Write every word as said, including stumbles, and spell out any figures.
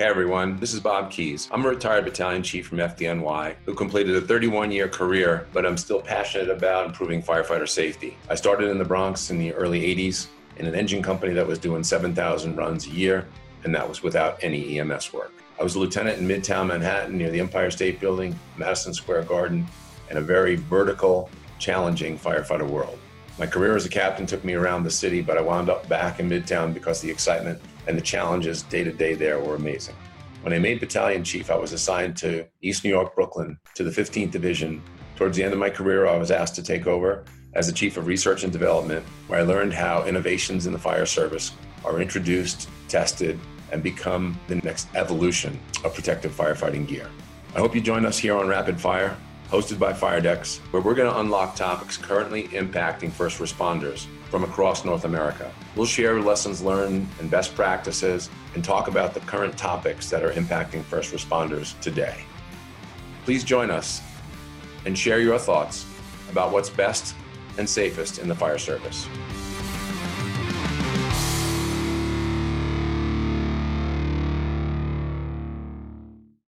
Hey everyone, this is Bob Keys. I'm a retired battalion chief from F D N Y who completed a thirty-one year career, but I'm still passionate about improving firefighter safety. I started in the Bronx in the early eighties in an engine company that was doing seven thousand runs a year, and that was without any E M S work. I was a lieutenant in Midtown Manhattan near the Empire State Building, Madison Square Garden, in a very vertical, challenging firefighter world. My career as a captain took me around the city, but I wound up back in Midtown because the excitement and the challenges day to day there were amazing. When I made battalion chief, I was assigned to East New York, Brooklyn, to the fifteenth Division. Towards the end of my career, I was asked to take over as the chief of research and development, where I learned how innovations in the fire service are introduced, tested, and become the next evolution of protective firefighting gear. I hope you join us here on Rapid Fire, hosted by Fire-Dex, where we're going to unlock topics currently impacting first responders from across North America. We'll share lessons learned and best practices and talk about the current topics that are impacting first responders today. Please join us and share your thoughts about what's best and safest in the fire service.